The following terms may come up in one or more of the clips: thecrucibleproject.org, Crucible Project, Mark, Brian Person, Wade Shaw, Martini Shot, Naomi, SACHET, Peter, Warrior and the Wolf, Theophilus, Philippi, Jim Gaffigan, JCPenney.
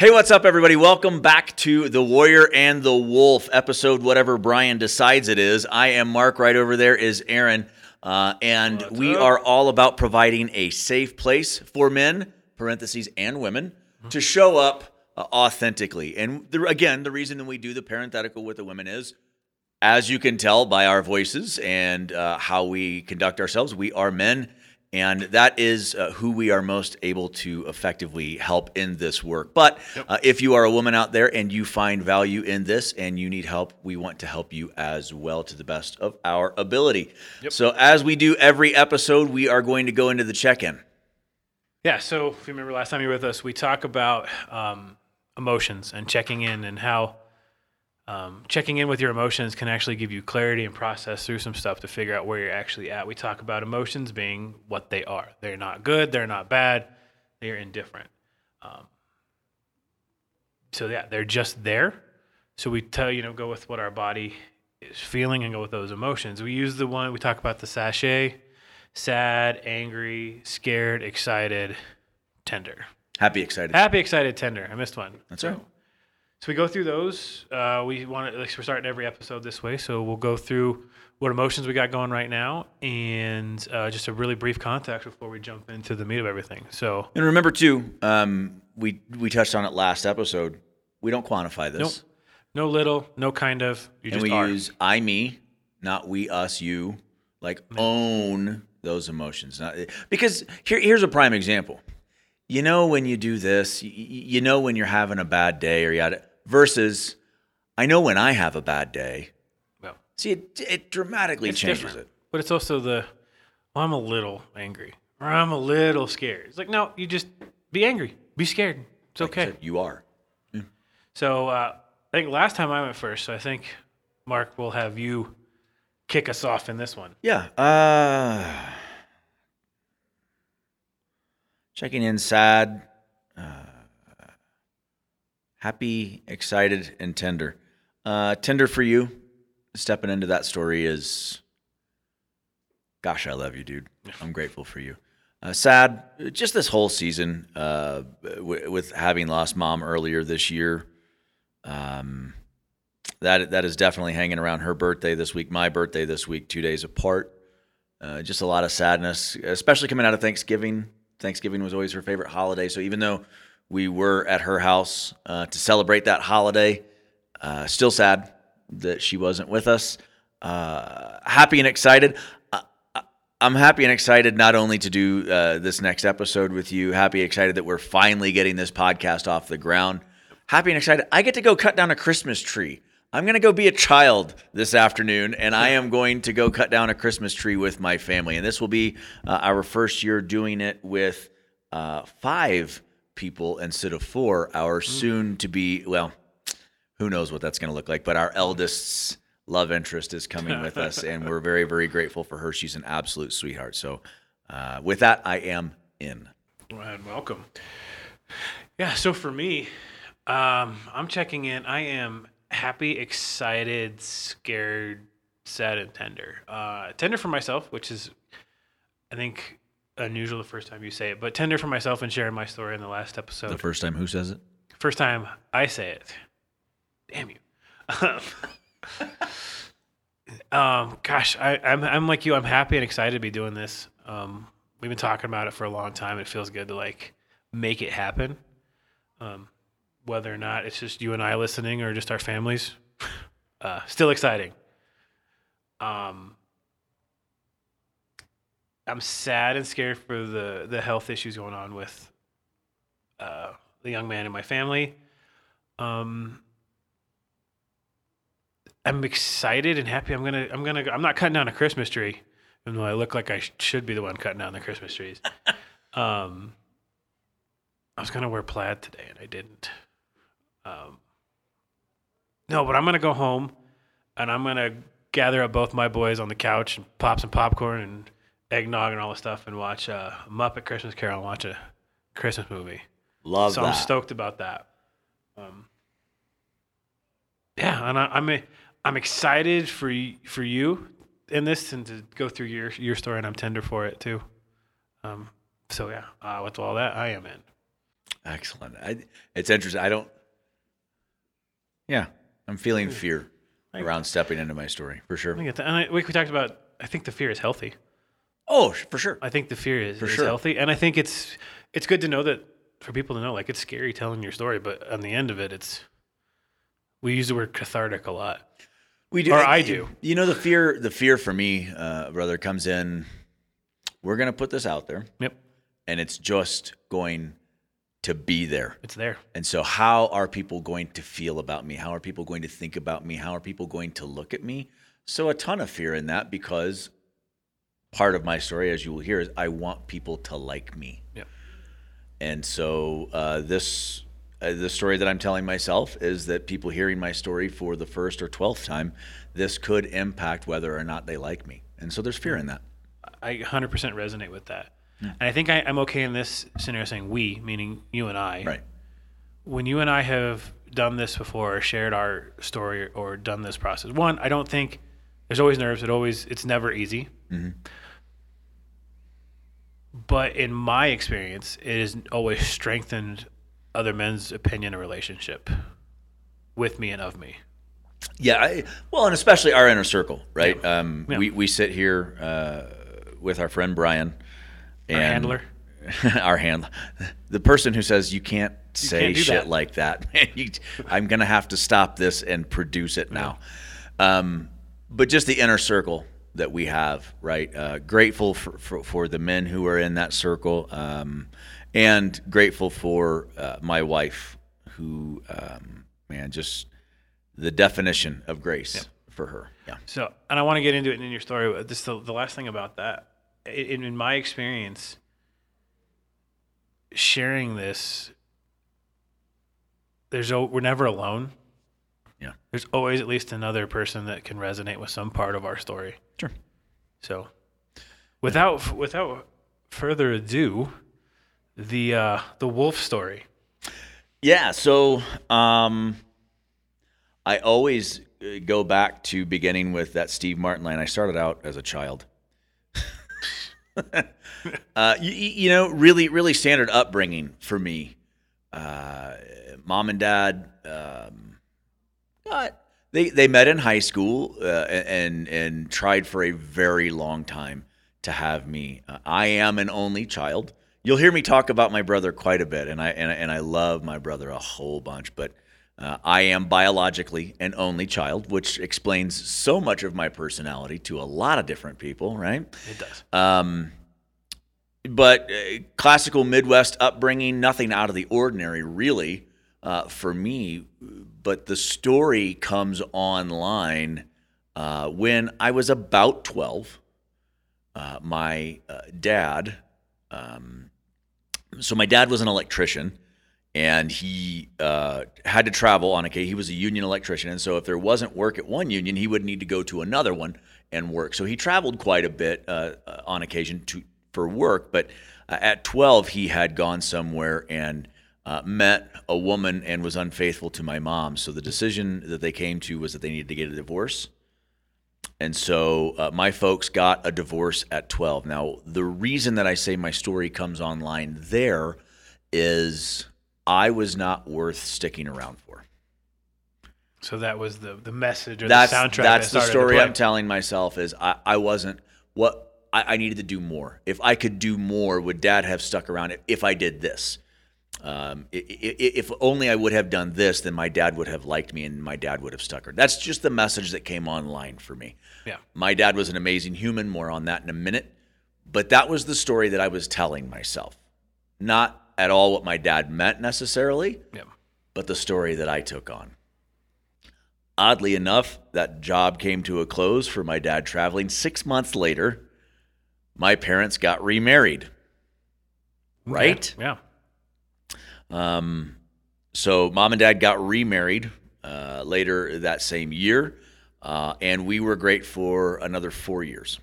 Hey, what's up, everybody? Welcome back to the Warrior and the Wolf episode, whatever Brian decides it is. I am Mark. Right over there is Aaron. And we are all about providing a safe place for men, parentheses, and women to show up authentically. And again, the reason that we do the parenthetical with the women is, as you can tell by our voices and how we conduct ourselves, we are men. And that is who we are most able to effectively help in this work. But if you are a woman out there and you find value in this and you need help, we want to help you as well to the best of our ability. Yep. So as we do every episode, we are going to go into the check-in. Yeah, so if you remember last time you were with us, we talk about emotions and checking in and how checking in with your emotions can actually give you clarity and process through some stuff to figure out where you're actually at. We talk about emotions being what they are. They're not good. They're not bad. They're indifferent. So yeah, they're just there. So we tell, go with what our body is feeling and go with those emotions. We use the one, we talk about the sachet, sad, angry, scared, excited, tender. Happy, excited, tender. I missed one. That's right. So we go through those. We're starting every episode this way, so we'll go through what emotions we got going right now and just a really brief context before we jump into the meat of everything. So, and remember, too, we touched on it last episode. We don't quantify this. Nope. No little, no kind of. Use I, me, not we, us, you. Own those emotions. Because here's a prime example. You know when you do this, you know when you're having a bad day or versus, I know when I have a bad day. Well, see, it dramatically changes different. But it's also I'm a little angry or I'm a little scared. It's like, no, you just be angry, be scared. It's okay. Like you are. Yeah. So I think last time I went first, so I think, Mark, will have you kick us off in this one. Yeah. Checking in sad, happy, excited, and tender. Tender for you. Stepping into that story is, gosh, I love you, dude. I'm grateful for you. Sad, just this whole season with having lost mom earlier this year. That is definitely hanging around. Her birthday this week, my birthday this week, 2 days apart. Just a lot of sadness, especially coming out of Thanksgiving. Thanksgiving was always her favorite holiday. So even though we were at her house to celebrate that holiday, still sad that she wasn't with us. Happy and excited. I'm happy and excited not only to do this next episode with you, happy and excited that we're finally getting this podcast off the ground. Happy and excited. I get to go cut down a Christmas tree. I'm going to go be a child this afternoon, and I am going to go cut down a Christmas tree with my family. And this will be our first year doing it with 5 people instead of 4. Our soon-to-be, well, who knows what that's going to look like, but our eldest's love interest is coming with us, and we're very, very grateful for her. She's an absolute sweetheart. So with that, I am in. And welcome. Yeah, so for me, I'm checking in. I am happy, excited, scared, sad, and tender. Tender for myself, which is, I think, unusual the first time you say it, but tender for myself and sharing my story in the last episode. The first time who says it? First time I say it. Damn you. Gosh, I'm like you. I'm happy and excited to be doing this. We've been talking about it for a long time. It feels good to make it happen. Whether or not it's just you and I listening or just our families, still exciting. I'm sad and scared for the health issues going on with the young man in my family. I'm excited and happy. I'm not cutting down a Christmas tree, even though I look like I should be the one cutting down the Christmas trees. I was going to wear plaid today and I didn't. No, but I'm going to go home and I'm going to gather up both my boys on the couch and pop some popcorn and eggnog and all this stuff and watch Muppet Christmas Carol and watch a Christmas movie. Love so that. So I'm stoked about that. And I'm excited for you in this and to go through your story, and I'm tender for it too. So yeah, with all that, I am in. Excellent. It's interesting. I'm feeling fear around stepping into my story, for sure. We talked about, I think the fear is healthy. Oh, for sure. I think the fear is healthy. And I think it's good to know that, for people to know, like, it's scary telling your story, but on the end of it, we use the word cathartic a lot. We do. Or I do. You know, the fear for me, brother, comes in, we're going to put this out there. Yep. And it's just going to be there. It's there. And so how are people going to feel about me? How are people going to think about me? How are people going to look at me? So a ton of fear in that, because part of my story, as you will hear, is I want people to like me. Yep. And so the story that I'm telling myself is that people hearing my story for the first or 12th time, this could impact whether or not they like me. And so there's fear in that. I 100% resonate with that. Yeah. And I think I'm okay in this scenario saying we, meaning you and I. Right. When you and I have done this before, or shared our story, or done this process, one, I don't think there's always nerves. It's never easy. Mm-hmm. But in my experience, it has always strengthened other men's opinion and relationship with me and of me. Yeah. And especially our inner circle, right? Yeah. We sit here with our friend Brian. And our handler. The person who says, you can't say shit like that. I'm going to have to stop this and produce it now. Yeah. But just the inner circle that we have, right? Grateful for the men who are in that circle, and grateful for my wife, who, just the definition of grace for her. Yeah. So, and I want to get into it in your story. Just the last thing about that, in my experience, sharing this, we're never alone. Yeah. There's always at least another person that can resonate with some part of our story. Sure. So without further ado, the wolf story. Yeah. So, I always go back to beginning with that Steve Martin line. I started out as a child. Really, really standard upbringing for me. Mom and dad, They met in high school and tried for a very long time to have me. I am an only child. You'll hear me talk about my brother quite a bit, and I love my brother a whole bunch. But I am biologically an only child, which explains so much of my personality to a lot of different people, right? It does. But classical Midwest upbringing, nothing out of the ordinary, really. For me, but the story comes online when I was about 12. My dad, so my dad was an electrician, and he had to travel on occasion. He was a union electrician, and so if there wasn't work at one union, he would need to go to another one and work. So he traveled quite a bit on occasion for work, but at 12, he had gone somewhere and met a woman and was unfaithful to my mom. So the decision that they came to was that they needed to get a divorce. And so my folks got a divorce at 12. Now, the reason that I say my story comes online there is I was not worth sticking around for. So that was the message, or the soundtrack. That's the story I'm telling myself is I wasn't what I needed to do more. If I could do more, would dad have stuck around if I did this? If only I would have done this, then my dad would have liked me and my dad would have stuck her. That's just the message that came online for me. Yeah. My dad was an amazing human, more on that in a minute, but that was the story that I was telling myself. Not at all what my dad meant necessarily, but the story that I took on. Oddly enough, that job came to a close for my dad traveling. 6 months later, my parents got remarried. Right? Yeah. So mom and dad got remarried later that same year, and we were great for another 4 years.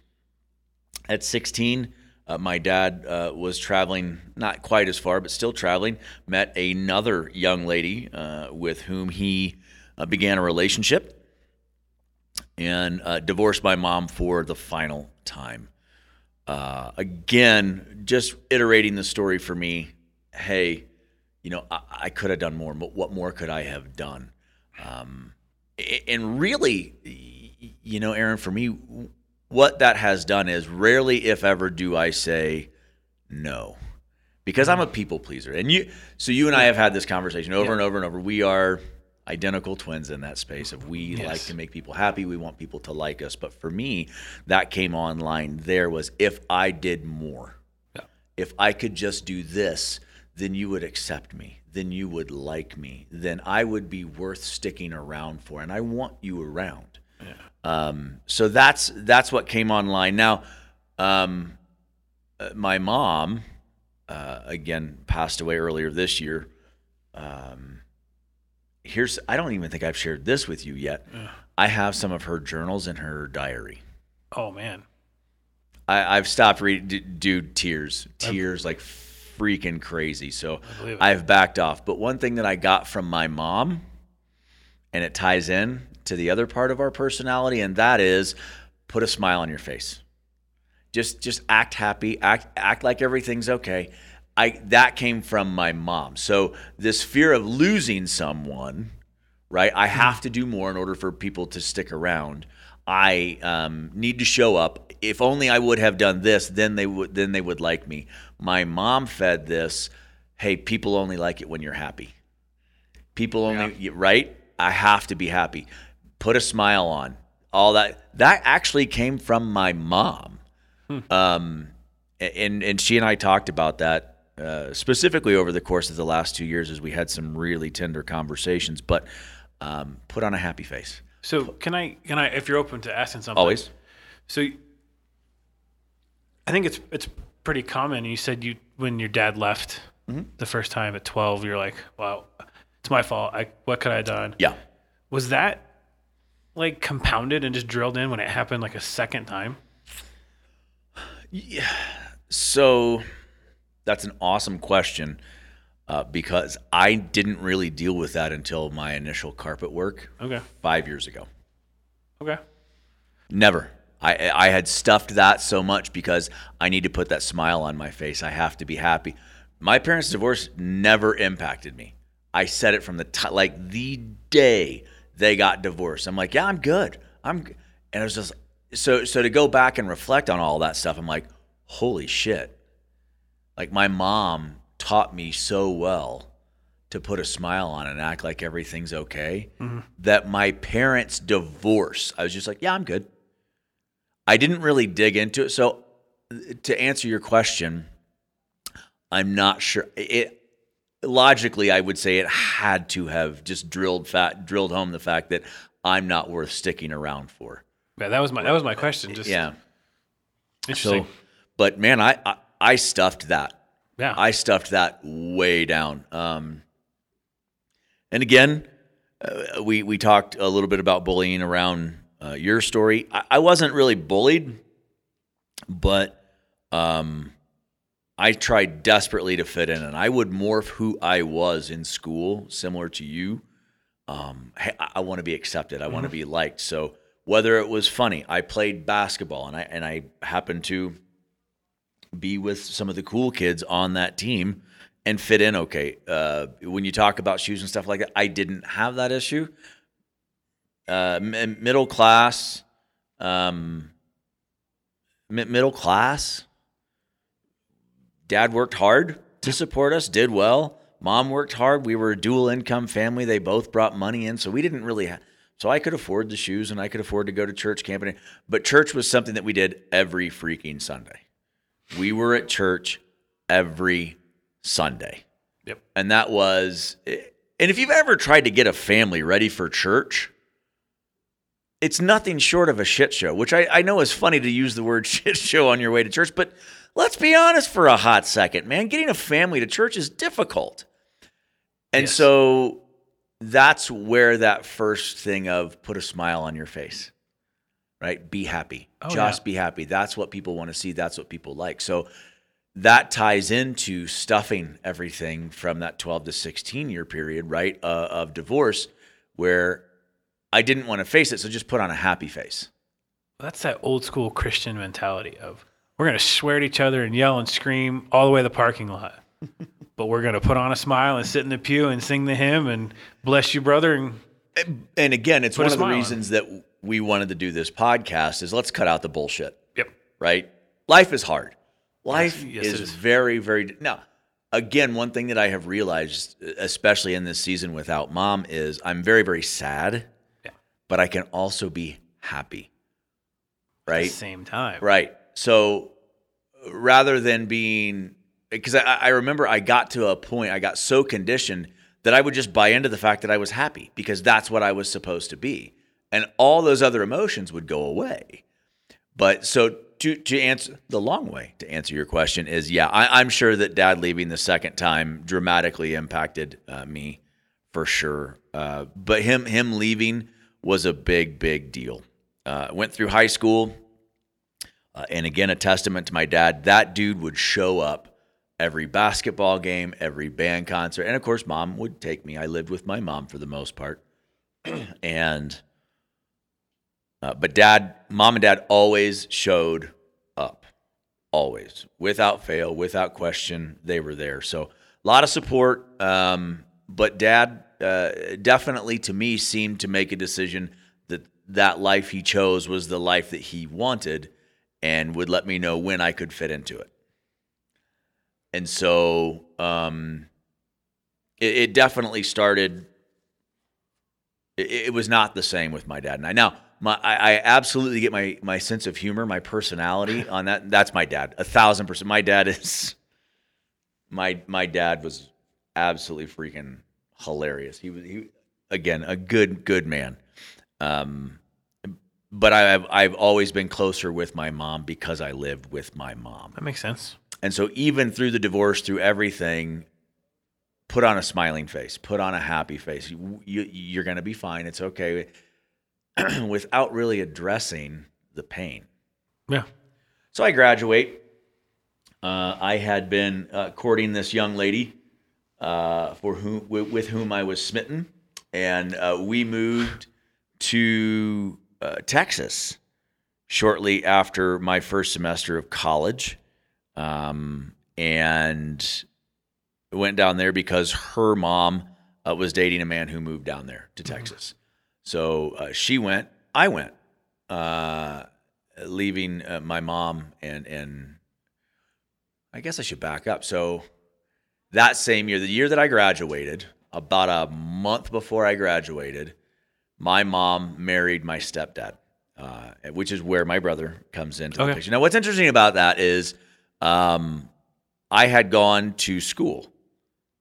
At 16, my dad was traveling, not quite as far, but still traveling, met another young lady with whom he began a relationship, and divorced my mom for the final time. Again, just iterating the story for me, hey, you know, I could have done more, but what more could I have done? And really, you know, Aaron, for me, what that has done is rarely, if ever, do I say no, because I'm a people pleaser. And you and I have had this conversation over and over and over. We are identical twins in that space of we like to make people happy. We want people to like us. But for me, that came online there was if I did more, if I could just do this, then you would accept me, then you would like me, then I would be worth sticking around for, and I want you around. Yeah. So that's what came online. Now, my mom, again, passed away earlier this year. I don't even think I've shared this with you yet. Ugh. I have some of her journals in her diary. Oh, man. I've stopped reading, dude, tears like freaking crazy. So I've backed off. But one thing that I got from my mom, and it ties in to the other part of our personality, and that is put a smile on your face. Just act happy, act like everything's okay. That came from my mom. So this fear of losing someone, right? I have to do more in order for people to stick around. I need to show up. If only I would have done this, then they would like me. My mom fed this, hey, people only like it when you're happy. People only, right? I have to be happy. Put a smile on. All that. That actually came from my mom. And she and I talked about that specifically over the course of the last 2 years as we had some really tender conversations, but put on a happy face. So can I, if you're open to asking something. Always. So I think it's pretty common. You said when your dad left the first time at 12, you're like, wow, it's my fault. What could I have done? Yeah. Was that like compounded and just drilled in when it happened like a second time? Yeah. So that's an awesome question because I didn't really deal with that until my initial carpet work 5 years ago. Okay. Never. I had stuffed that so much because I need to put that smile on my face. I have to be happy. My parents' divorce never impacted me. I said it from the day they got divorced. I'm like, yeah, I'm good. And it was just so to go back and reflect on all that stuff. I'm like, holy shit. Like my mom taught me so well to put a smile on and act like everything's okay that my parents' divorce, I was just like, yeah, I'm good. I didn't really dig into it. So to answer your question, I'm not sure. Logically, I would say it had to have just drilled home the fact that I'm not worth sticking around for. Yeah, that was my question. Just interesting. So, but man, I stuffed that. Yeah, I stuffed that way down. And again, we talked a little bit about bullying around your story. I wasn't really bullied, but I tried desperately to fit in, and I would morph who I was in school, similar to you. Hey, I want to be accepted. I want to be liked. So. Whether it was funny, I played basketball, and I happened to be with some of the cool kids on that team and fit in okay. When you talk about shoes and stuff like that, I didn't have that issue. Middle class. Dad worked hard to support us, did well. Mom worked hard. We were a dual income family. They both brought money in, so we didn't really have. So I could afford the shoes and I could afford to go to church camping. But church was something that we did every freaking Sunday. We were at church every Sunday. Yep. And that was, and if you've ever tried to get a family ready for church, it's nothing short of a shit show, which I know is funny to use the word shit show on your way to church, but let's be honest for a hot second, man. Getting a family to church is difficult. And so that's where that first thing of put a smile on your face, right? Be happy. Be happy. That's what people want to see. That's what people like. So that ties into stuffing everything from that 12 to 16 year period, right, of divorce where I didn't want to face it. So just put on a happy face. That's that old school Christian mentality of we're going to swear at each other and yell and scream all the way to the parking lot. but we're going to put on a smile and sit in the pew and sing the hymn and bless you, brother. And again, it's one of the reasons that we wanted to do this podcast is let's cut out the bullshit. Yep. Right? Life is hard. Life is very, very... Now, again, one thing that I have realized, especially in this season without mom, is I'm very, very sad, yeah, but I can also be happy. Right? At the same time. Right. So rather than being... Because I remember I got to a point, I got so conditioned that I would just buy into the fact that I was happy because that's what I was supposed to be. And all those other emotions would go away. But so to answer the long way, to answer your question is, yeah, I'm sure that dad leaving the second time dramatically impacted me for sure. But him leaving was a big, big deal. Went through high school. And again, a testament to my dad, that dude would show up every basketball game, every band concert. And of course, mom would take me. I lived with my mom for the most part. And, but mom and dad always showed up, always, without fail, without question, they were there. So a lot of support. But dad definitely to me seemed to make a decision that life he chose was the life that he wanted and would let me know when I could fit into it. And so it definitely started. It was not the same with my dad and I. Now, I absolutely get my sense of humor, my personality on that. That's my dad, 1,000%. My dad is my dad was absolutely freaking hilarious. He was again a good man. But I've always been closer with my mom because I lived with my mom. That makes sense. And so even through the divorce, through everything, put on a smiling face, put on a happy face. You're going to be fine. It's okay. Without really addressing the pain. Yeah. So I graduate. I had been courting this young lady with whom I was smitten. And we moved to Texas shortly after my first semester of college. And went down there because her mom was dating a man who moved down there to Texas. So she went, I went, leaving my mom and I guess I should back up. So that same year, the year that I graduated, about a month before I graduated, my mom married my stepdad, which is where my brother comes into the picture. Now, what's interesting about that is, I had gone to school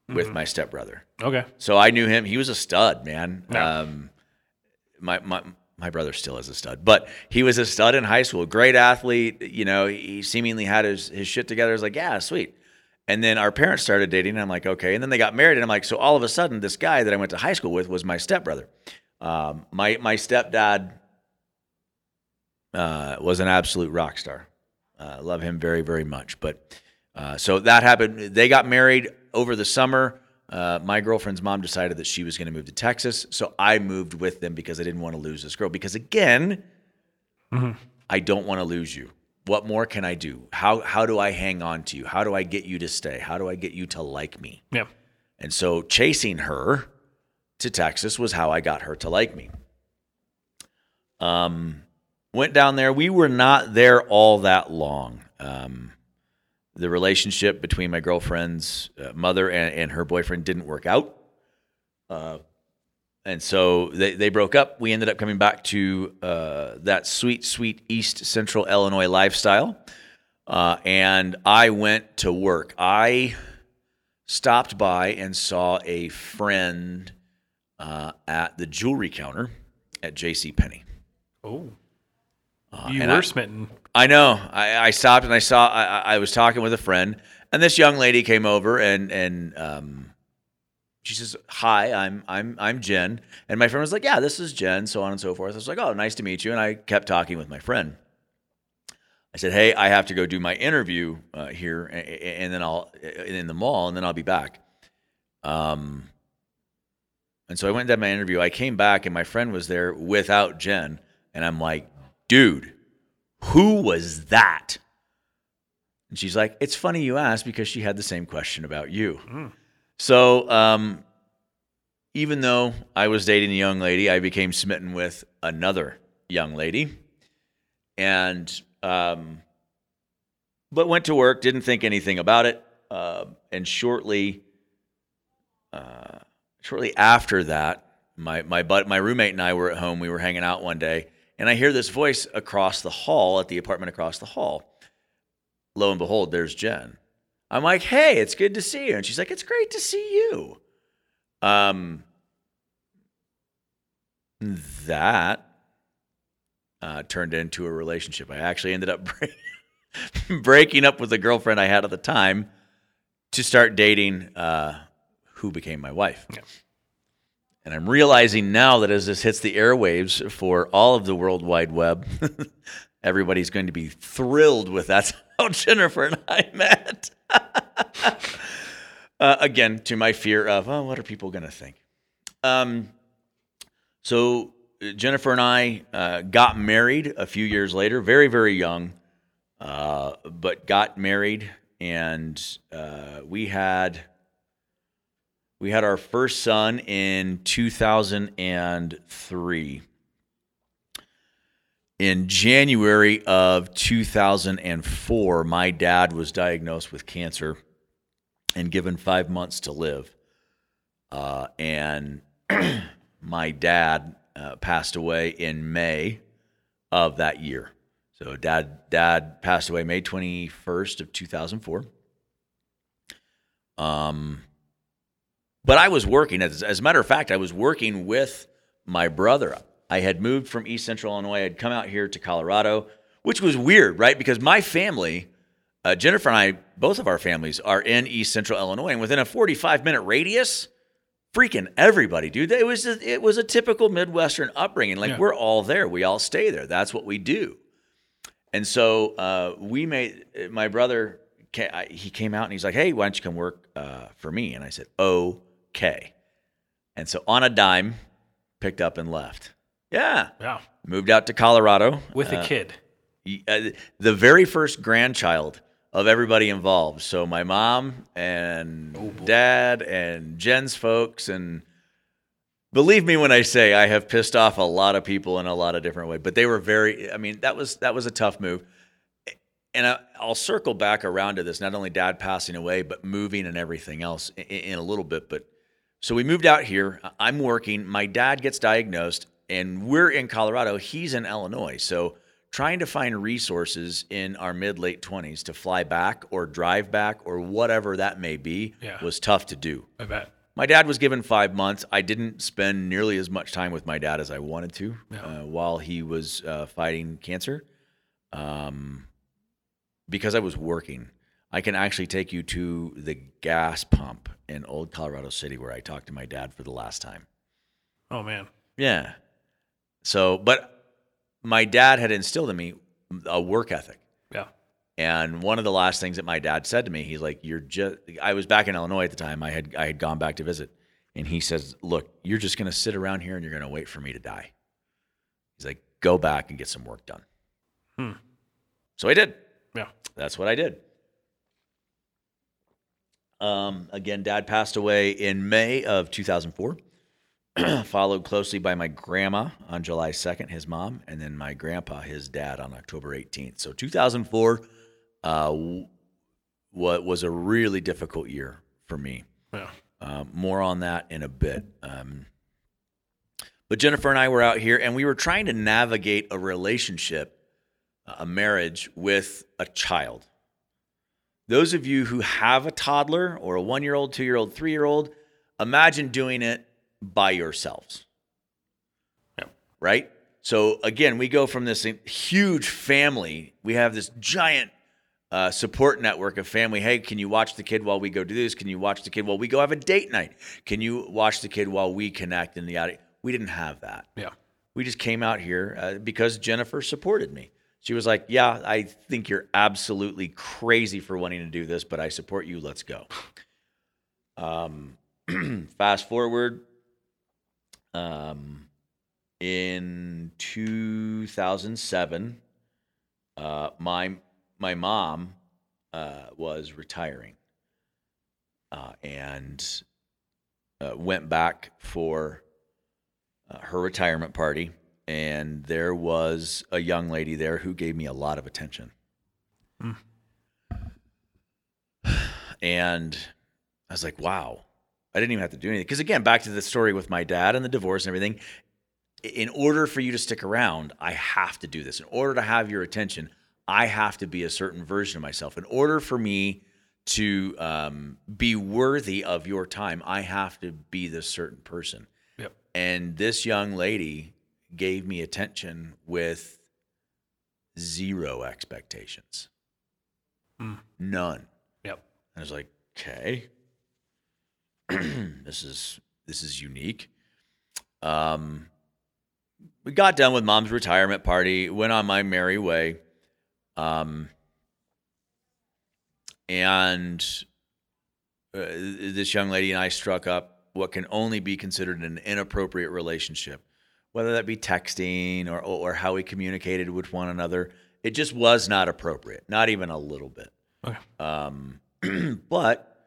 with my stepbrother. Okay. So I knew him. He was a stud, man. Yeah. My brother still is a stud, but he was a stud in high school. Great athlete. You know, he seemingly had his shit together. I was like, yeah, sweet. And then our parents started dating and I'm like, okay. And then they got married and I'm like, so all of a sudden this guy that I went to high school with was my stepbrother. My stepdad, was an absolute rock star. Love him very, very much. But so that happened. They got married over the summer. My girlfriend's mom decided that she was going to move to Texas. So I moved with them because I didn't want to lose this girl. Because again, I don't want to lose you. What more can I do? How do I hang on to you? How do I get you to stay? How do I get you to like me? Yeah. And so chasing her to Texas was how I got her to like me. Went down there. We were not there all that long. The relationship between my girlfriend's mother and her boyfriend didn't work out. And so they broke up. We ended up coming back to that sweet, sweet East Central Illinois lifestyle. And I went to work. I stopped by and saw a friend at the jewelry counter at JCPenney. Oh. You were smitten. I know. I stopped and I saw. I was talking with a friend, and this young lady came over and she says, "Hi, I'm Jen." And my friend was like, "Yeah, this is Jen," so on and so forth. I was like, "Oh, nice to meet you." And I kept talking with my friend. I said, "Hey, I have to go do my interview here, and then I'll in the mall, and then I'll be back." And so I went and did my interview. I came back, and my friend was there without Jen, and I'm like, dude, who was that? And she's like, it's funny you asked, because she had the same question about you. Mm. So even though I was dating a young lady, I became smitten with another young lady. And but went to work, didn't think anything about it. And shortly after that, my roommate and I were at home. We were hanging out one day, and I hear this voice across the hall at the apartment across the hall. Lo and behold, there's Jen. I'm like, hey, it's good to see you. And she's like, it's great to see you. That turned into a relationship. I actually ended up breaking up with the girlfriend I had at the time to start dating who became my wife. Yeah. And I'm realizing now that as this hits the airwaves for all of the World Wide Web, everybody's going to be thrilled with that's how Jennifer and I met. Again, to my fear of, what are people going to think? So Jennifer and I got married a few years later, very, very young, but got married, and we had our first son in 2003. In January of 2004, my dad was diagnosed with cancer and given 5 months to live. And my dad passed away in May of that year. So dad passed away May 21st of 2004. But I was working, as a matter of fact, I was working with my brother. I had moved from East Central Illinois. I had come out here to Colorado, which was weird, right? Because my family, Jennifer and I, both of our families are in East Central Illinois. And within a 45-minute radius, freaking everybody, dude. It was a typical Midwestern upbringing. Like, yeah. We're all there. We all stay there. That's what we do. And so my brother, he came out and he's like, hey, why don't you come work for me? And I said, okay. And so on a dime, picked up and left. Yeah. Wow. Moved out to Colorado. With a kid. The very first grandchild of everybody involved. So my mom and dad and Jen's folks. And believe me when I say I have pissed off a lot of people in a lot of different ways. But they were that was a tough move. And I'll circle back around to this, not only dad passing away, but moving and everything else in a little bit. But so we moved out here. I'm working. My dad gets diagnosed, and we're in Colorado. He's in Illinois. So trying to find resources in our mid-late 20s to fly back or drive back or whatever that may be was tough to do. I bet. My dad was given 5 months. I didn't spend nearly as much time with my dad as I wanted to while he was fighting cancer. Because I was working, I can actually take you to the gas pump in Old Colorado City where I talked to my dad for the last time. Oh, man. Yeah. So, but my dad had instilled in me a work ethic. Yeah. And one of the last things that my dad said to me, he's like, I was back in Illinois at the time. I had gone back to visit. And he says, look, you're just going to sit around here and you're going to wait for me to die. He's like, go back and get some work done. Hmm. So I did. Yeah, that's what I did. Again, dad passed away in May of 2004, followed closely by my grandma on July 2nd, his mom, and then my grandpa, his dad, on October 18th. So 2004 was a really difficult year for me. Yeah. More on that in a bit. But Jennifer and I were out here, and we were trying to navigate a relationship, a marriage with a child. Those of you who have a toddler or a 1-year-old, 2-year-old, 3-year-old, imagine doing it by yourselves. Yeah. Right? So again, we go from this huge family. We have this giant support network of family. Hey, can you watch the kid while we go do this? Can you watch the kid while we go have a date night? Can you watch the kid while we connect in the audience? We didn't have that. Yeah. We just came out here because Jennifer supported me. She was like, yeah, I think you're absolutely crazy for wanting to do this, but I support you. Let's go. Fast forward. In 2007, my mom was retiring, and went back for her retirement party. And there was a young lady there who gave me a lot of attention. Mm. And I was like, wow, I didn't even have to do anything. Because again, back to the story with my dad and the divorce and everything, in order for you to stick around, I have to do this. In order to have your attention, I have to be a certain version of myself. In order for me to be worthy of your time, I have to be this certain person. Yep. And this young lady gave me attention with zero expectations. Mm. None. Yep. I was like, okay, this is unique. We got done with Mom's retirement party, went on my merry way. And this young lady and I struck up what can only be considered an inappropriate relationship, whether that be texting or how we communicated with one another. It just was not appropriate, not even a little bit. Okay. But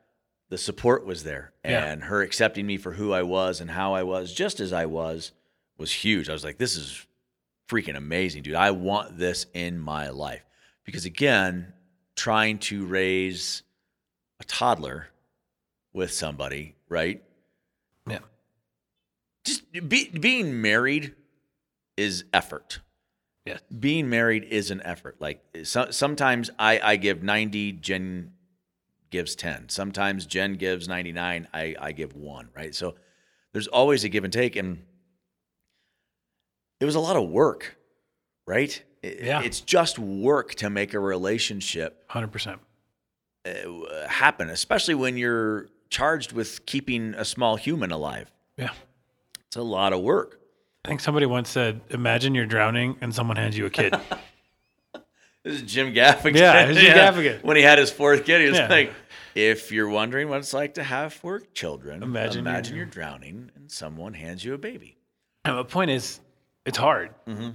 the support was there, and her accepting me for who I was and how I was, just as I was huge. I was like, this is freaking amazing, dude. I want this in my life. Because again, trying to raise a toddler with somebody, right? Yeah. Just being married is effort. Yeah. Being married is an effort. Like sometimes I give 90, Jen gives 10. Sometimes Jen gives 99, I give 1, right? So there's always a give and take, and it was a lot of work, right? Yeah. It's just work to make a relationship 100% happen, especially when you're charged with keeping a small human alive. Yeah. It's a lot of work. I think somebody once said, imagine you're drowning and someone hands you a kid. This is Jim Gaffigan. Yeah, it was Jim Gaffigan. When he had his fourth kid, he was like, if you're wondering what it's like to have four children, imagine you're drowning and someone hands you a baby. And the point is, it's hard. Mm-hmm.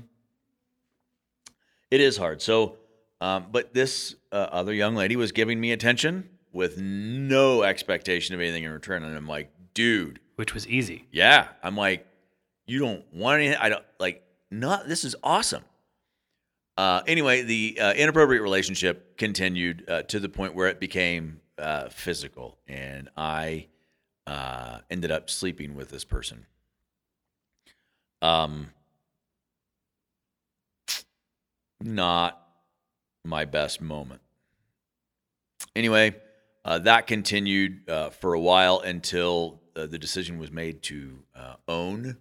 It is hard. So, but this other young lady was giving me attention with no expectation of anything in return. And I'm like, dude. Which was easy. Yeah. I'm like, you don't want anything. I don't like, not, this is awesome. Anyway, the inappropriate relationship continued to the point where it became physical. And I ended up sleeping with this person. Not my best moment. Anyway, that continued for a while until the decision was made to own,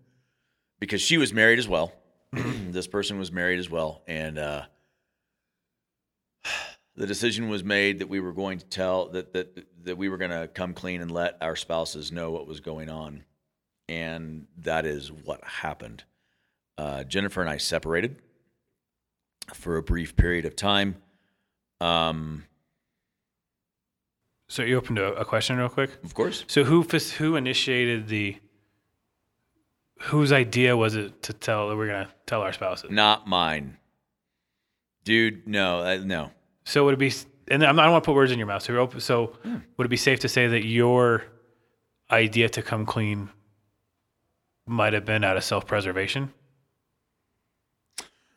because she was married as well. This person was married as well. And the decision was made that we were going to tell that we were going to come clean and let our spouses know what was going on. And that is what happened. Jennifer and I separated for a brief period of time. So you open to a question real quick? Of course. So who initiated whose idea was it to tell that we're going to tell our spouses? Not mine. Dude, no. So would it be, and I don't want to put words in your mouth, so would it be safe to say that your idea to come clean might have been out of self-preservation?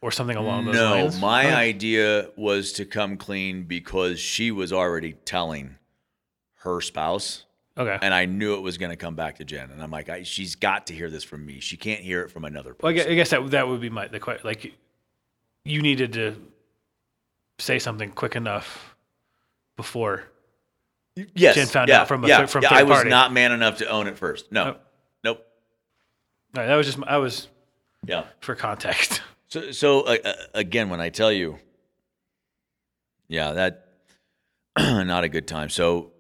Or something along those lines? No, my idea was to come clean because she was already telling her spouse. Okay. And I knew it was going to come back to Jen. And I'm like, she's got to hear this from me. She can't hear it from another person. Well, I guess that would be the question. Like, you needed to say something quick enough before Jen found out from third party. I was not man enough to own it first. No. Nope. All right, that was just, for context. So, again, when I tell you, that not a good time. So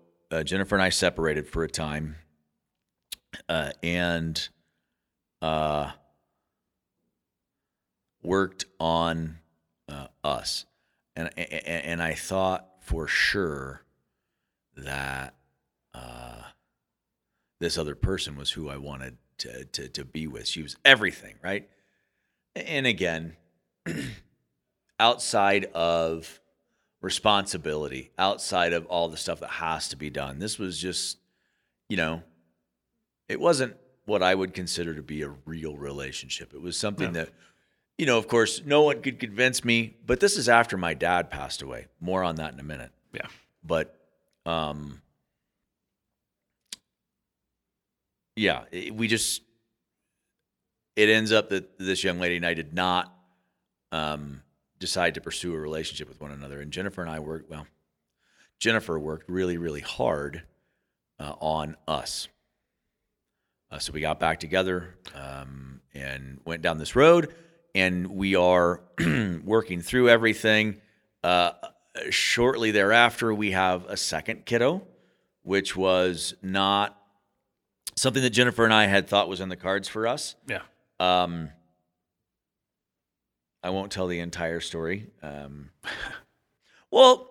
Jennifer and I separated for a time, and worked on us, and I thought for sure that this other person was who I wanted to be with. She was everything, right? And again, outside of responsibility outside of all the stuff that has to be done. This was just, you know, it wasn't what I would consider to be a real relationship. It was something that, you know, of course, no one could convince me, but this is after my dad passed away. More on that in a minute. Yeah. But, yeah, it ends up that this young lady and I did not decide to pursue a relationship with one another. And Jennifer and I worked really, really hard on us. So we got back together and went down this road, and we are working through everything. Shortly thereafter, we have a second kiddo, which was not something that Jennifer and I had thought was in the cards for us. Yeah. I won't tell the entire story. Well,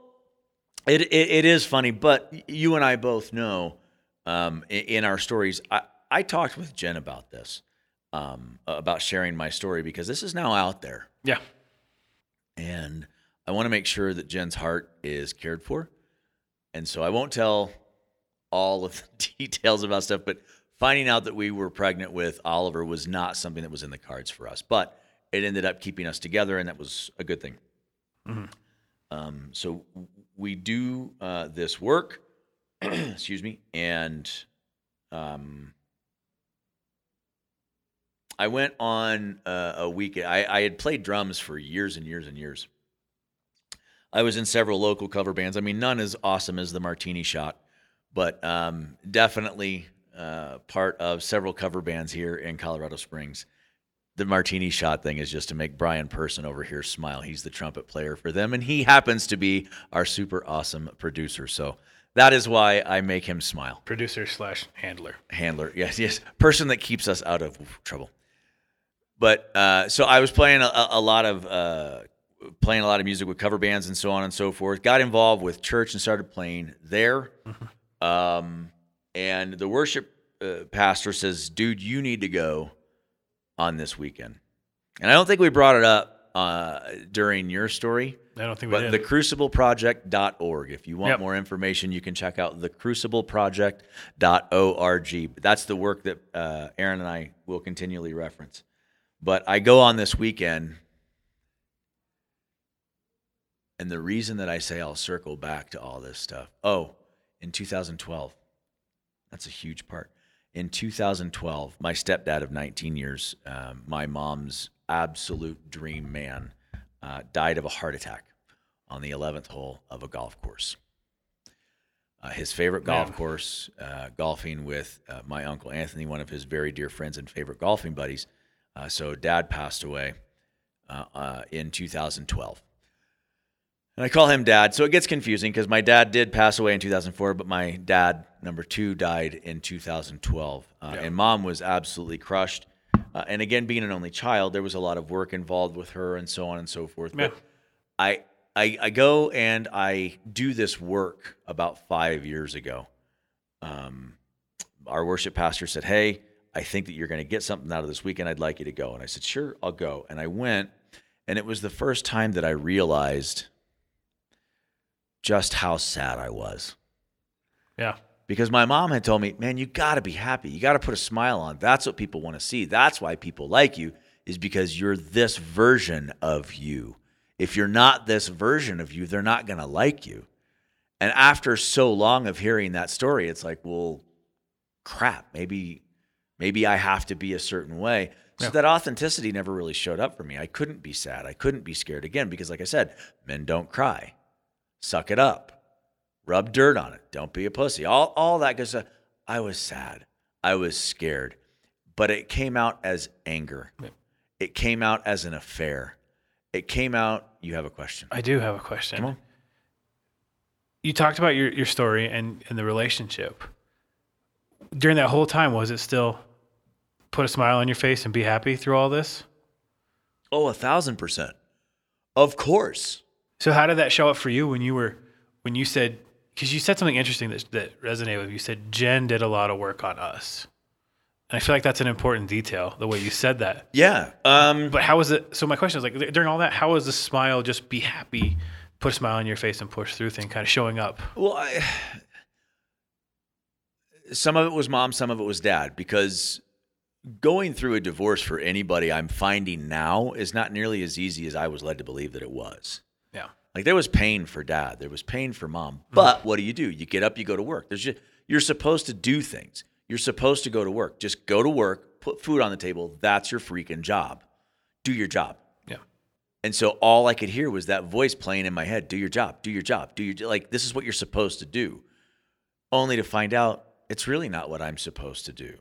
it is funny, but you and I both know in our stories, I talked with Jen about this, about sharing my story, because this is now out there. Yeah. And I want to make sure that Jen's heart is cared for. And so I won't tell all of the details about stuff, but finding out that we were pregnant with Oliver was not something that was in the cards for us, but it ended up keeping us together, and that was a good thing. Mm-hmm. So we do this work, excuse me, and I went on a weekend. I had played drums for years and years and years. I was in several local cover bands. I mean, none as awesome as the Martini Shot, but definitely part of several cover bands here in Colorado Springs. The Martini Shot thing is just to make Brian Person over here smile. He's the trumpet player for them, and he happens to be our super awesome producer. So that is why I make him smile. Producer/handler. Handler, yes. Person that keeps us out of trouble. But so I was playing a lot of music with cover bands and so on and so forth. Got involved with church and started playing there. Mm-hmm. And the worship pastor says, "Dude, you need to go on this weekend." And I don't think we brought it up during your story. I don't think we did. But thecrucibleproject.org. If you want more information, you can check out thecrucibleproject.org. That's the work that Aaron and I will continually reference. But I go on this weekend, and the reason that I say I'll circle back to all this stuff, in 2012, that's a huge part. In 2012, my stepdad of 19 years, my mom's absolute dream man, died of a heart attack on the 11th hole of a golf course. His favorite golf course, golfing with my Uncle Anthony, one of his very dear friends and favorite golfing buddies. So Dad passed away in 2012. And I call him Dad, so it gets confusing because my dad did pass away in 2004, but my dad, number two, died in 2012. And Mom was absolutely crushed. And again, being an only child, there was a lot of work involved with her and so on and so forth. Yeah. But I go and I do this work about 5 years ago. Our worship pastor said, "Hey, I think that you're going to get something out of this weekend. I'd like you to go." And I said, "Sure, I'll go." And I went, and it was the first time that I realized just how sad I was. Yeah. Because my mom had told me, "Man, you got to be happy. You got to put a smile on. That's what people want to see. That's why people like you, is because you're this version of you. If you're not this version of you, they're not going to like you." And after so long of hearing that story, it's like, well, crap, maybe I have to be a certain way. So that authenticity never really showed up for me. I couldn't be sad. I couldn't be scared again, because like I said, men don't cry. Suck it up, rub dirt on it, don't be a pussy, all that good stuff. I was sad, I was scared, but it came out as anger. Yeah. It came out as an affair. It came out, you have a question. I do have a question. Come on. You talked about your story and the relationship. During that whole time, was it still put a smile on your face and be happy through all this? 1,000%. Of course. So how did that show up for you when you said, because you said something interesting that resonated with you. You said, "Jen did a lot of work on us." And I feel like that's an important detail, the way you said that. Yeah. But how was it? So my question is, like, during all that, how was the smile just be happy put a smile on your face and push through thing, kind of showing up? Well, some of it was mom, some of it was dad, because going through a divorce for anybody, I'm finding now, is not nearly as easy as I was led to believe that it was. Yeah. Like, there was pain for dad. There was pain for mom. But what do? You get up, you go to work. There's just, you're supposed to do things. You're supposed to go to work. Just go to work, put food on the table. That's your freaking job. Do your job. Yeah. And so all I could hear was that voice playing in my head, do your job, do your job, do your, like, this is what you're supposed to do. Only to find out it's really not what I'm supposed to do.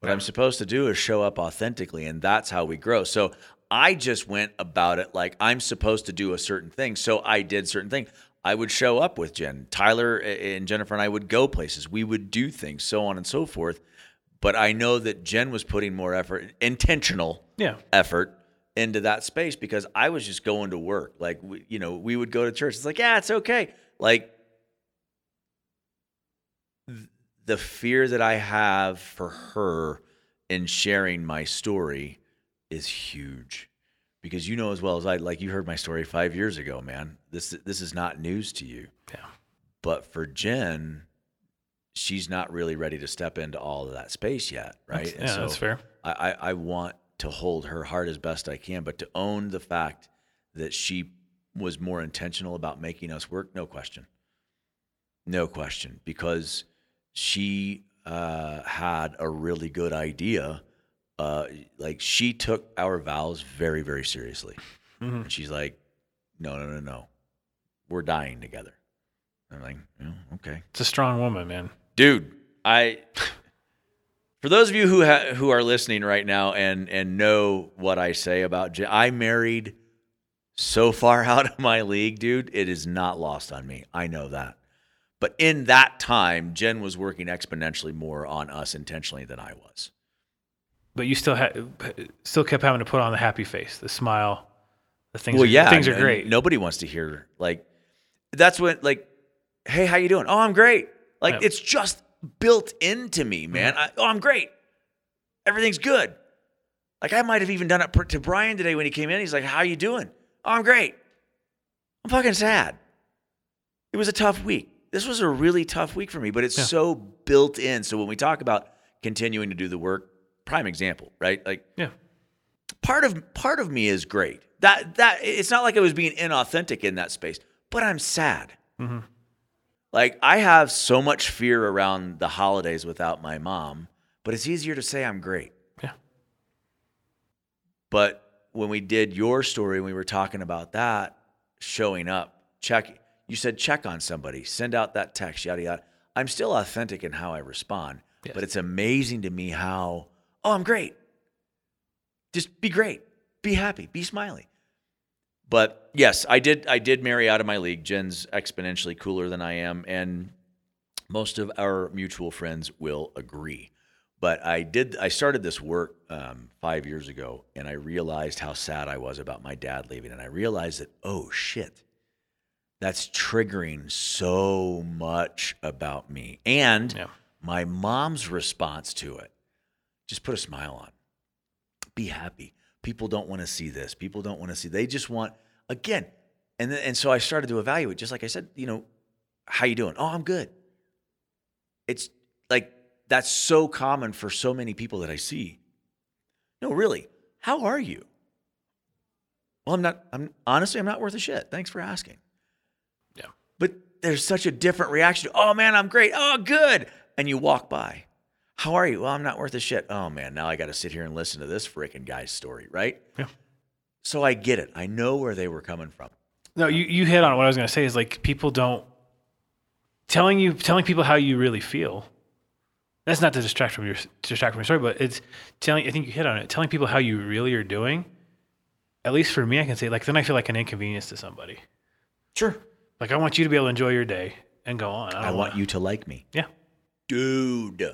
What I'm supposed to do is show up authentically, and that's how we grow. So I just went about it like I'm supposed to do a certain thing. So I did certain things. I would show up with Jen. Tyler and Jennifer and I would go places. We would do things, so on and so forth. But I know that Jen was putting more effort, intentional effort into that space, because I was just going to work. Like, you know, we would go to church. It's like, yeah, it's okay. Like, the fear that I have for her in sharing my story is huge, because you know as well as I, like, you heard my story 5 years ago, man. This is not news to you. Yeah. But for Jen, she's not really ready to step into all of that space yet, right? So that's fair. I want to hold her heart as best I can, but to own the fact that she was more intentional about making us work, no question. No question, because she had a really good idea. Like, she took our vows very, very seriously. Mm-hmm. And she's like, no. We're dying together. And I'm like, oh, okay. It's a strong woman, man. Dude, for those of you who are listening right now and know what I say about Jen, I married so far out of my league, dude. It is not lost on me. I know that. But in that time, Jen was working exponentially more on us intentionally than I was. But you still kept having to put on the happy face, the smile, the things. Well, yeah, things are great. Nobody wants to hear, like, that's what, like, hey, how you doing? Oh, I'm great. Like, it's just built into me, man. I'm great. Everything's good. Like, I might have even done it to Brian today when he came in. He's like, how you doing? Oh, I'm great. I'm fucking sad. It was a tough week. This was a really tough week for me, but it's so built in. So when we talk about continuing to do the work, prime example, right? Like, part of me is great. That it's not like I was being inauthentic in that space, but I'm sad. Mm-hmm. Like, I have so much fear around the holidays without my mom, but it's easier to say I'm great. Yeah. But when we did your story, we were talking about that, showing up, checking. You said check on somebody, send out that text, yada, yada. I'm still authentic in how I respond, but it's amazing to me how, oh, I'm great. Just be great. Be happy. Be smiley. But yes, I did marry out of my league. Jen's exponentially cooler than I am, and most of our mutual friends will agree. But I started this work 5 years ago, and I realized how sad I was about my dad leaving. And I realized that, oh, shit, that's triggering so much about me. And my mom's response to it. Just put a smile on. Be happy. People don't want to see this. People don't want to see. They just want, again. And so I started to evaluate, just like I said, how you doing? Oh, I'm good. It's like, that's so common for so many people that I see. No, really. How are you? Well, I'm not worth a shit. Thanks for asking. Yeah. But there's such a different reaction. Oh man, I'm great. Oh, good. And you walk by. How are you? Well, I'm not worth a shit. Oh, man, now I got to sit here and listen to this freaking guy's story, right? Yeah. So I get it. I know where they were coming from. No, you hit on what I was going to say is, like, people don't – telling people how you really feel, that's not to distract from your story, but it's telling – I think you hit on it. Telling people how you really are doing, at least for me, I can say, like, then I feel like an inconvenience to somebody. Sure. Like, I want you to be able to enjoy your day and go on. I want you to like me. Yeah. Dude.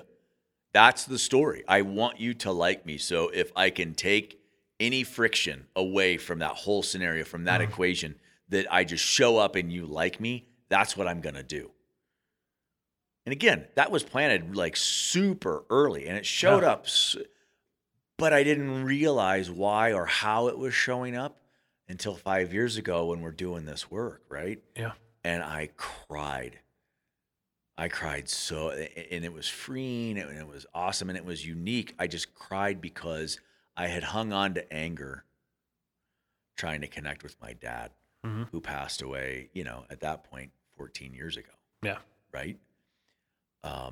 That's the story. I want you to like me. So if I can take any friction away from that whole scenario, from that equation, that I just show up and you like me, that's what I'm going to do. And again, that was planted like super early, and it showed up, but I didn't realize why or how it was showing up until 5 years ago when we're doing this work, right? Yeah. And I cried so, and it was freeing, and it was awesome, and it was unique. I just cried because I had hung on to anger trying to connect with my dad, mm-hmm. who passed away, you know, at that point, 14 years ago. Yeah. Right? I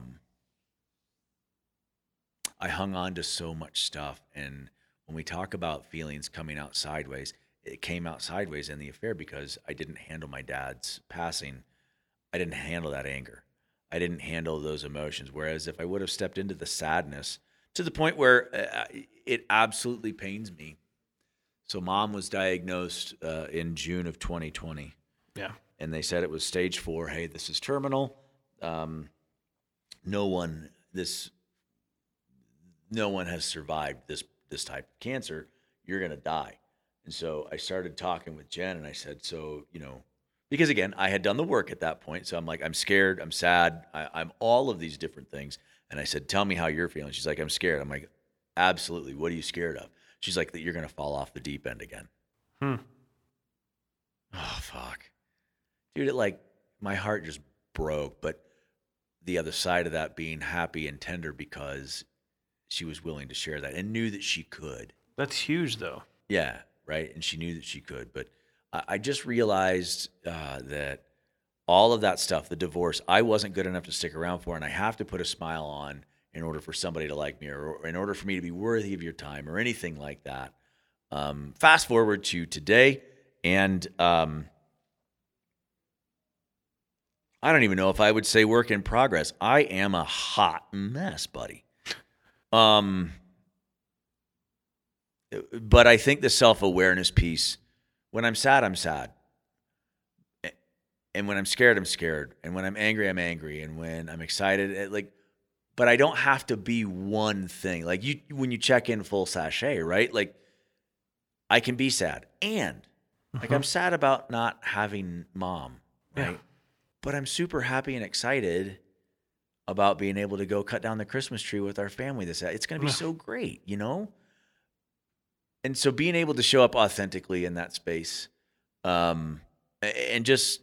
hung on to so much stuff, and when we talk about feelings coming out sideways, it came out sideways in the affair because I didn't handle my dad's passing. I didn't handle that anger. I didn't handle those emotions. Whereas if I would have stepped into the sadness to the point where it absolutely pains me. So Mom was diagnosed in June of 2020. Yeah. And they said it was stage 4. Hey, this is terminal. No one has survived this type of cancer. You're going to die. And so I started talking with Jen, and I said, so, you know, because again, I had done the work at that point. So I'm like, I'm scared. I'm sad. I'm all of these different things. And I said, tell me how you're feeling. She's like, I'm scared. I'm like, absolutely. What are you scared of? She's like, that you're going to fall off the deep end again. Oh, fuck. Dude, it like, my heart just broke. But the other side of that being happy and tender because she was willing to share that and knew that she could. That's huge, though. Yeah, right? And she knew that she could. But I just realized that all of that stuff, the divorce, I wasn't good enough to stick around for, and I have to put a smile on in order for somebody to like me, or in order for me to be worthy of your time or anything like that. Fast forward to today, and I don't even know if I would say work in progress. I am a hot mess, buddy. But I think the self-awareness piece, when I'm sad, I'm sad. And when I'm scared, I'm scared. And when I'm angry, I'm angry. And when I'm excited, but I don't have to be one thing. Like you, when you check in full sachet, right? Like I can be sad and I'm sad about not having Mom, right? Yeah. But I'm super happy and excited about being able to go cut down the Christmas tree with our family. It's going to be so great, you know? And so being able to show up authentically in that space, and just,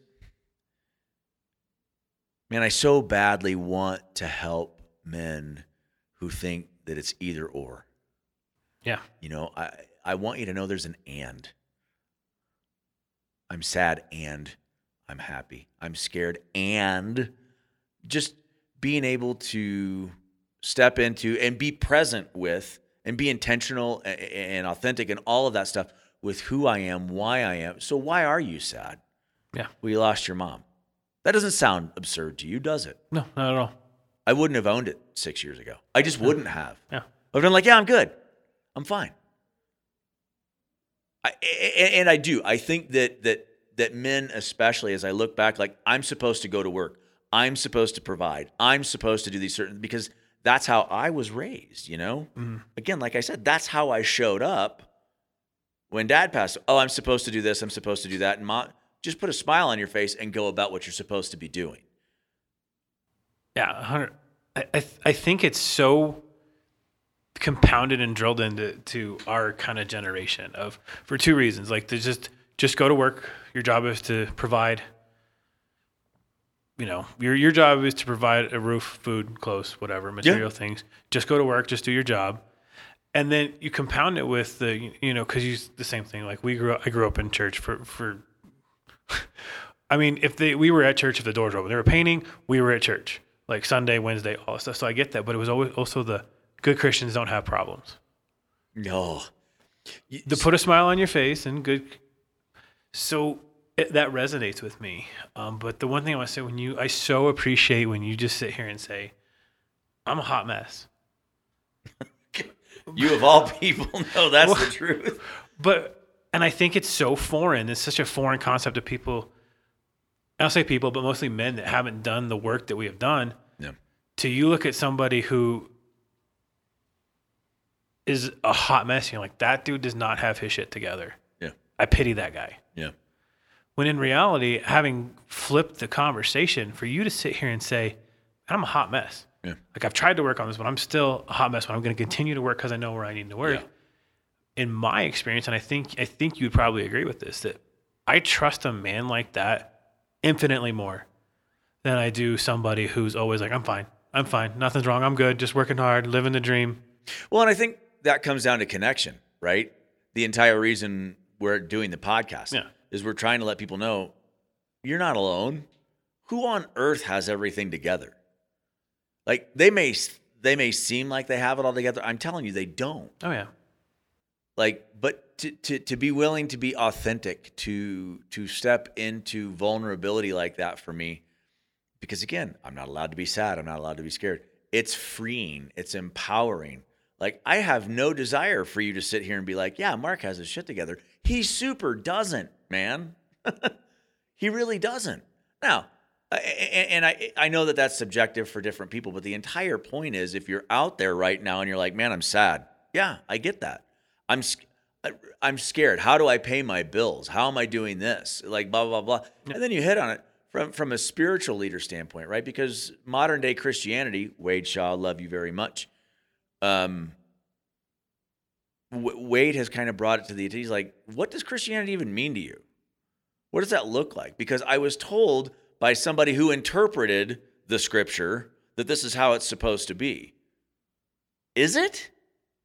man, I so badly want to help men who think that it's either or. Yeah. You know, I want you to know there's an and. I'm sad and I'm happy. I'm scared and just being able to step into and be present with and be intentional and authentic and all of that stuff with who I am, why I am. So why are you sad? Yeah. Well, you lost your mom. That doesn't sound absurd to you, does it? No, not at all. I wouldn't have owned it 6 years ago. I just wouldn't have. Yeah. I've been like, yeah, I'm good. I'm fine. I do. I think that men, especially as I look back, like I'm supposed to go to work. I'm supposed to provide. I'm supposed to do these certain, because that's how I was raised, you know? Mm. Again, like I said, that's how I showed up when Dad passed. Oh, I'm supposed to do this. I'm supposed to do that. And Mom, just put a smile on your face and go about what you're supposed to be doing. Yeah. I think it's so compounded and drilled into our kind of generation for two reasons. Like there's just go to work. Your job is to provide. You know, your job is to provide a roof, food, clothes, whatever, material things. Just go to work. Just do your job. And then you compound it with the, you know, because you the same thing. Like I grew up in church for I mean, we were at church if the doors were open. They were painting. We were at church. Like Sunday, Wednesday, all that stuff. So I get that. But it was always also the good Christians don't have problems. No. The put a smile on your face and good. So... that resonates with me. But the one thing I want to say I so appreciate when you just sit here and say, I'm a hot mess. You of all people know that's the truth. And I think it's so foreign. It's such a foreign concept to people. I'll say people, but mostly men that haven't done the work that we have done. Yeah. To you look at somebody who is a hot mess. You're like, that dude does not have his shit together. Yeah. I pity that guy. Yeah. When in reality, having flipped the conversation, for you to sit here and say, I'm a hot mess. Yeah. Like I've tried to work on this, but I'm still a hot mess, but I'm going to continue to work because I know where I need to work. Yeah. in my experience, and I think you'd probably agree with this, that I trust a man like that infinitely more than I do somebody who's always like, I'm fine. Nothing's wrong. I'm good. Just working hard, living the dream. Well, and I think that comes down to connection, right? The entire reason we're doing the podcast is we're trying to let people know you're not alone. Who on earth has everything together? Like they may seem like they have it all together. I'm telling you, they don't. Oh yeah. Like, but to be willing to be authentic, to step into vulnerability like that for me, because again, I'm not allowed to be sad. I'm not allowed to be scared. It's freeing. It's empowering. Like, I have no desire for you to sit here and be like, yeah, Mark has his shit together. He super doesn't, man. He really doesn't. Now, and I know that that's subjective for different people, but the entire point is, if you're out there right now and you're like, man, I'm sad. Yeah, I get that. I'm scared. How do I pay my bills? How am I doing this? Like, blah, blah, blah. No. And then you hit on it from a spiritual leader standpoint, right? Because modern day Christianity, Wade Shaw, love you very much. Wade has kind of brought it to the attention. He's like, what does Christianity even mean to you? What does that look like? Because I was told by somebody who interpreted the scripture that this is how it's supposed to be. Is it?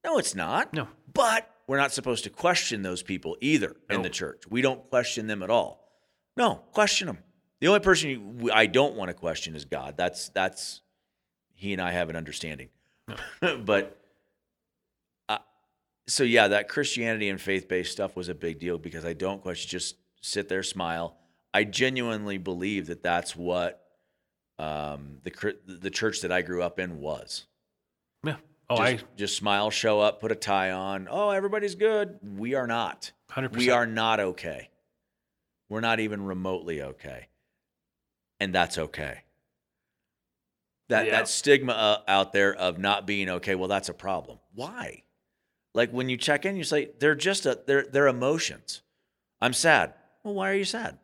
No, it's not. No. But we're not supposed to question those people either in the church. We don't question them at all. No, question them. The only person I don't want to question is God. That's he and I have an understanding. No. But so yeah, that Christianity and faith-based stuff was a big deal because I don't question, just sit there, smile. I genuinely believe that that's what the church that I grew up in was. Yeah. Oh, just smile, show up, put a tie on. Oh, everybody's good. We are not. 100%. We are not okay. We're not even remotely okay. And that's okay. That stigma out there of not being okay, well, that's a problem. Why? Like, when you check in, you say, they're emotions. I'm sad. Well, why are you sad?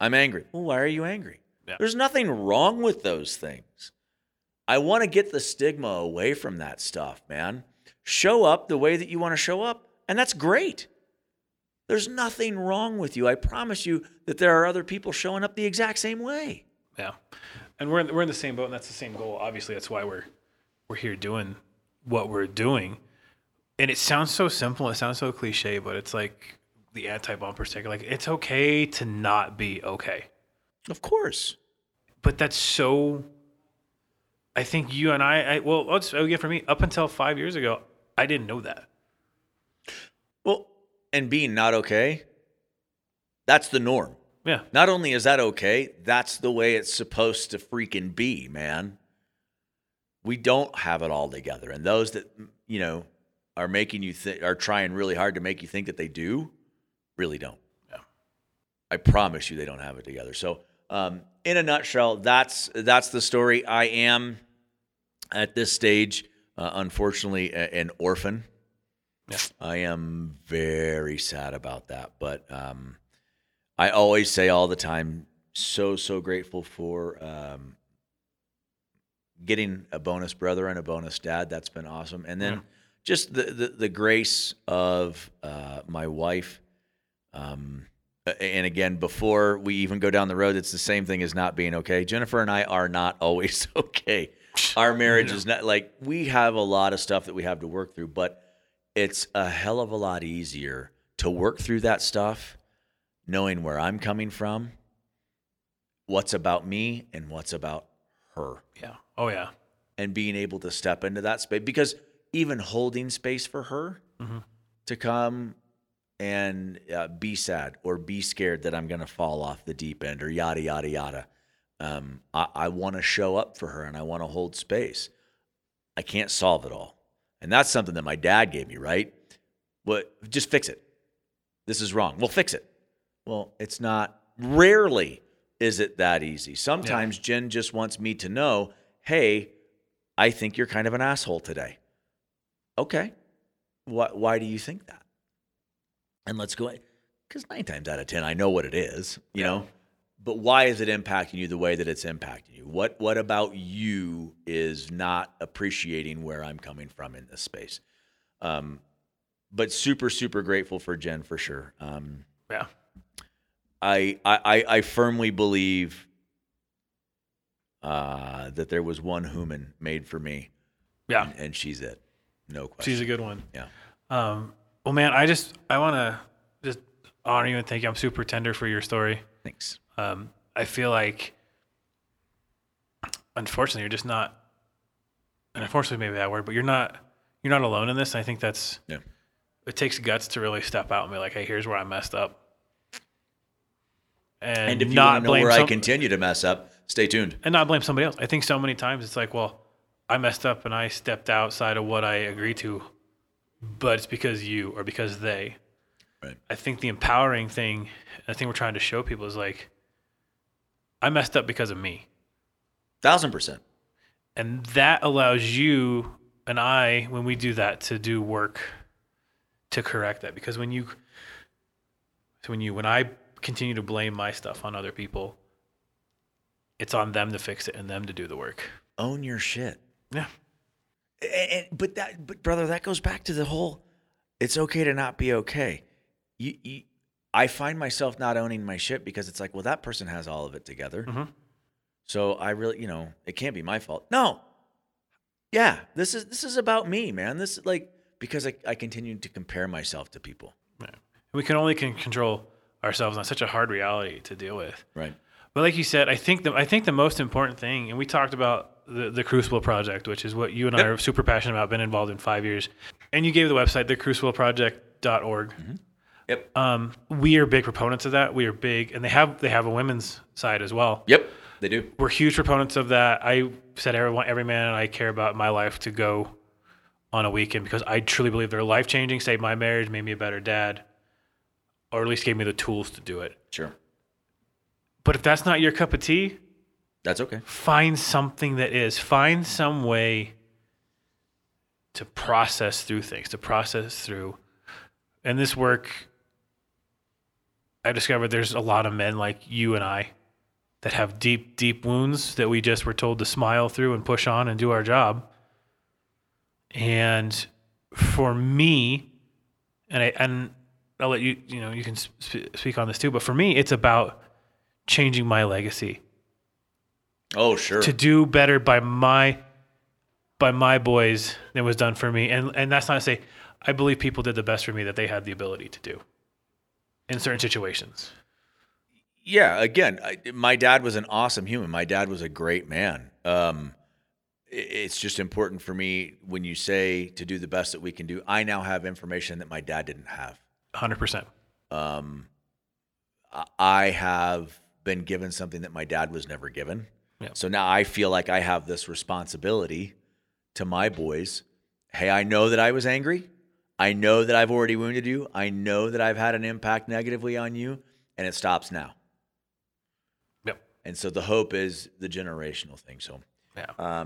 I'm angry. Well, why are you angry? Yeah. There's nothing wrong with those things. I want to get the stigma away from that stuff, man. Show up the way that you want to show up, and that's great. There's nothing wrong with you. I promise you that there are other people showing up the exact same way. Yeah, and we're in the same boat, and that's the same goal. Obviously, that's why we're here doing what we're doing. And it sounds so simple. It sounds so cliche, but it's like the anti-bumper sticker. Like, it's okay to not be okay. Of course. But that's so... I think you and for me, up until 5 years ago, I didn't know that. Well, and being not okay, that's the norm. Yeah. Not only is that okay, that's the way it's supposed to freaking be, man. We don't have it all together. And those that, you know, are making you are trying really hard to make you think that they do, really don't. Yeah. I promise you they don't have it together. So, in a nutshell, that's the story. I am, at this stage, unfortunately, an orphan. Yeah. I am very sad about that, but I always say all the time, so grateful for getting a bonus brother and a bonus dad. That's been awesome. And then just the grace of my wife. And again, before we even go down the road, it's the same thing as not being okay. Jennifer and I are not always okay. Our marriage is not, like, we have a lot of stuff that we have to work through, but it's a hell of a lot easier to work through that stuff knowing where I'm coming from, what's about me, and what's about her. Yeah. Oh, yeah. And being able to step into that space, because even holding space for her to come and be sad or be scared that I'm going to fall off the deep end or yada, yada, yada. I want to show up for her and I want to hold space. I can't solve it all. And that's something that my dad gave me, right? What? Just fix it. This is wrong. We'll fix it. Well, it's not. Rarely is it that easy. Sometimes Jen just wants me to know, hey, I think you're kind of an asshole today. Okay. Why do you think that? And let's go, because 9 times out of 10, I know what it is, you know, but why is it impacting you the way that it's impacting you? What about you is not appreciating where I'm coming from in this space? but super, super grateful for Jen for sure. Yeah. I firmly believe that there was one human made for me. Yeah. And she's it. No question. She's a good one. Yeah. Well, man, I want to just honor you and thank you. I'm super tender for your story. Thanks. I feel like, unfortunately, you're just not, and unfortunately maybe that word, but you're not alone in this. And I think that's, yeah. It takes guts to really step out and be like, hey, here's where I messed up. And if you want to know where I continue to mess up, stay tuned. And not blame somebody else. I think so many times it's like, well, I messed up and I stepped outside of what I agreed to, but it's because you or because they. Right. I think the empowering thing, I think we're trying to show people is like, I messed up because of me. 1,000%. And that allows you and I, when we do that, to do work to correct that. Because when I continue to blame my stuff on other people, it's on them to fix it and them to do the work. Own your shit. Yeah. But brother, that goes back to the whole, it's okay to not be okay. I find myself not owning my shit because it's like, well, that person has all of it together. Mm-hmm. So I really, it can't be my fault. No. Yeah. This is about me, man. This is like, because I continue to compare myself to people. Right. We can only control ourselves, on such a hard reality to deal with. Right. But like you said, I think the most important thing, and we talked about the Crucible Project, which is what you and I are super passionate about, been involved in 5 years. And you gave the website, thecrucibleproject.org. Mm-hmm. Yep. We are big proponents of that. We are big, and they have a women's side as well. Yep. They do. We're huge proponents of that. I said every man I care about in my life to go on a weekend because I truly believe they're life-changing, saved my marriage, made me a better dad, or at least gave me the tools to do it. Sure. But if that's not your cup of tea, that's okay. Find something that is. Find some way to process through things, to process through. And this work, I discovered there's a lot of men like you and I that have deep, deep wounds that we just were told to smile through and push on and do our job. And for me, and I'll let you, you can speak on this too, but for me, it's about changing my legacy. Oh, sure. To do better by my boys than was done for me. And that's not to say, I believe people did the best for me that they had the ability to do in certain situations. Yeah, again, my dad was an awesome human. My dad was a great man. It's just important for me when you say to do the best that we can do. I now have information that my dad didn't have. 100%. I have been given something that my dad was never given. Yeah. So now I feel like I have this responsibility to my boys. Hey, I know that I was angry. I know that I've already wounded you. I know that I've had an impact negatively on you, and it stops now. And so the hope is the generational thing. So yeah.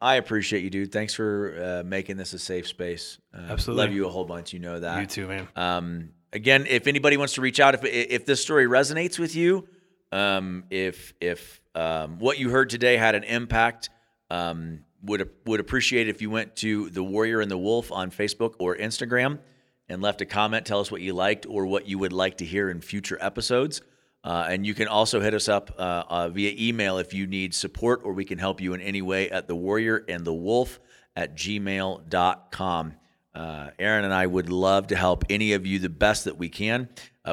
I appreciate you, dude. Thanks for making this a safe space. Absolutely. Love you a whole bunch. You know that. You too, man. Again, if anybody wants to reach out, if this story resonates with you, if what you heard today had an impact, would appreciate if you went to the Warrior and the Wolf on Facebook or Instagram and left a comment. Tell us what you liked or what you would like to hear in future episodes. And you can also hit us up via email if you need support or we can help you in any way at thewarriorandthewolf@gmail.com. Aaron and I would love to help any of you the best that we can.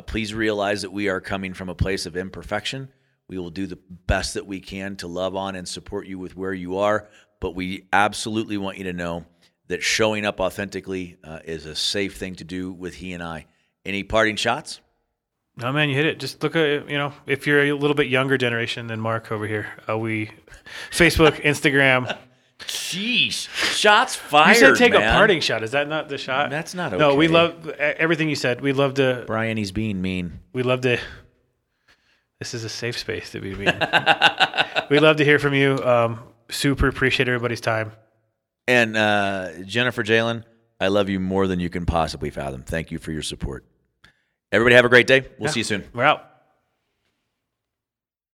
Please realize that we are coming from a place of imperfection. We will do the best that we can to love on and support you with where you are, but we absolutely want you to know that showing up authentically is a safe thing to do with he and I. Any parting shots? No, man, you hit it. Just look at, if you're a little bit younger generation than Mark over here, we Facebook, Instagram. Jeez. Shots fired, you said take man. A parting shot. Is that not the shot? That's not okay. No, we love everything you said. We love to. Brian, he's being mean. We love to. This is a safe space to be mean. We love to hear from you. Super appreciate everybody's time. And Jennifer Jalen, I love you more than you can possibly fathom. Thank you for your support. Everybody have a great day. We'll see you soon. We're out.